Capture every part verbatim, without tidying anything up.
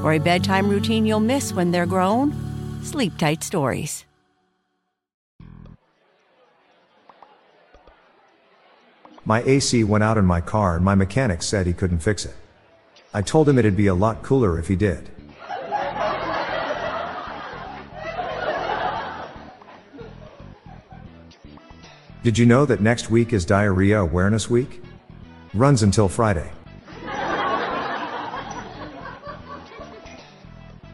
For a bedtime routine you'll miss when they're grown, Sleep Tight Stories. My A C went out in my car and my mechanic said he couldn't fix it. I told him it'd be a lot cooler if he did. Did you know that next week is Diarrhea Awareness Week? Runs until Friday.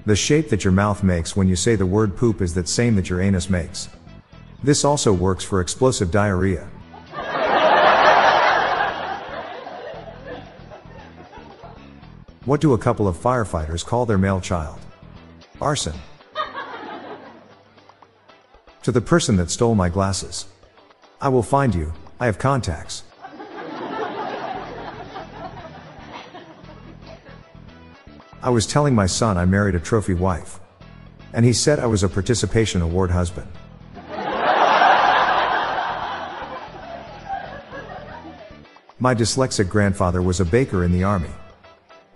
The shape that your mouth makes when you say the word poop is that same that your anus makes. This also works for explosive diarrhea. What do a couple of firefighters call their male child? Arson. To the person that stole my glasses, I will find you, I have contacts. I was telling my son I married a trophy wife, and he said I was a participation award husband. My dyslexic grandfather was a baker in the army.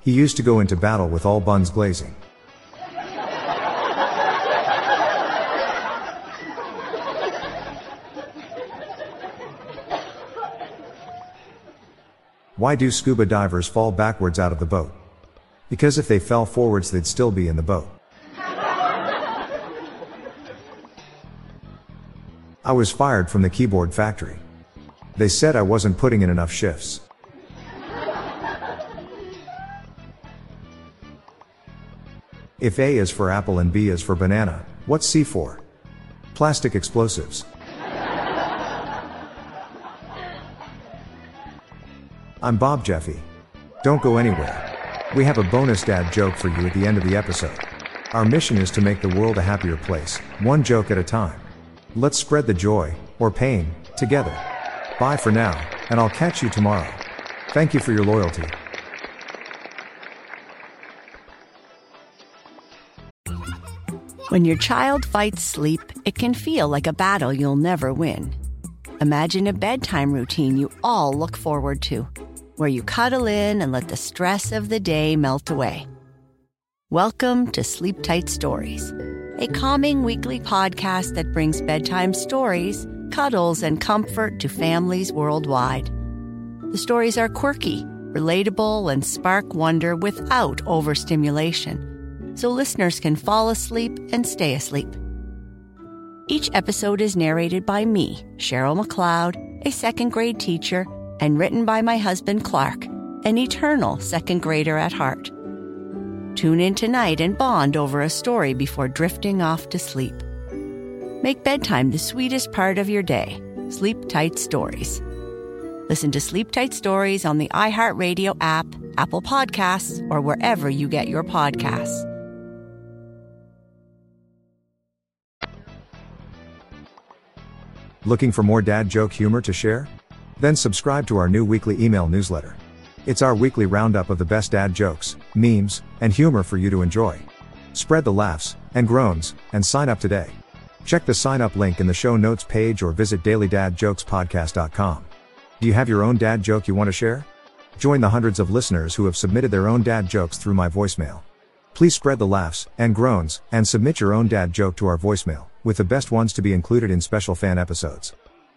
He used to go into battle with all buns glazing. Why do scuba divers fall backwards out of the boat? Because if they fell forwards they'd still be in the boat. I was fired from the keyboard factory. They said I wasn't putting in enough shifts. If A is for apple and B is for banana, what's C for? Plastic explosives. I'm Bob Jeffy. Don't go anywhere. We have a bonus dad joke for you at the end of the episode. Our mission is to make the world a happier place, one joke at a time. Let's spread the joy, or pain, together. Bye for now, and I'll catch you tomorrow. Thank you for your loyalty. When your child fights sleep, it can feel like a battle you'll never win. Imagine a bedtime routine you all look forward to, where you cuddle in and let the stress of the day melt away. Welcome to Sleep Tight Stories, a calming weekly podcast that brings bedtime stories, cuddles, and comfort to families worldwide. The stories are quirky, relatable, and spark wonder without overstimulation, so listeners can fall asleep and stay asleep. Each episode is narrated by me, Cheryl McLeod, a second grade teacher, and written by my husband, Clark, an eternal second grader at heart. Tune in tonight and bond over a story before drifting off to sleep. Make bedtime the sweetest part of your day. Sleep Tight Stories. Listen to Sleep Tight Stories on the iHeartRadio app, Apple Podcasts, or wherever you get your podcasts. Looking for more dad joke humor to share? Then subscribe to our new weekly email newsletter. It's our weekly roundup of the best dad jokes, memes, and humor for you to enjoy. Spread the laughs and groans, and sign up today. Check the sign up link in the show notes page or visit daily dad jokes podcast dot com. Do you have your own dad joke you want to share? Join the hundreds of listeners who have submitted their own dad jokes through my voicemail. Please spread the laughs and groans and submit your own dad joke to our voicemail, with the best ones to be included in special fan episodes.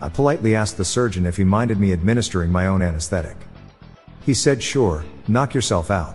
I politely asked the surgeon if he minded me administering my own anesthetic. He said, "Sure, knock yourself out."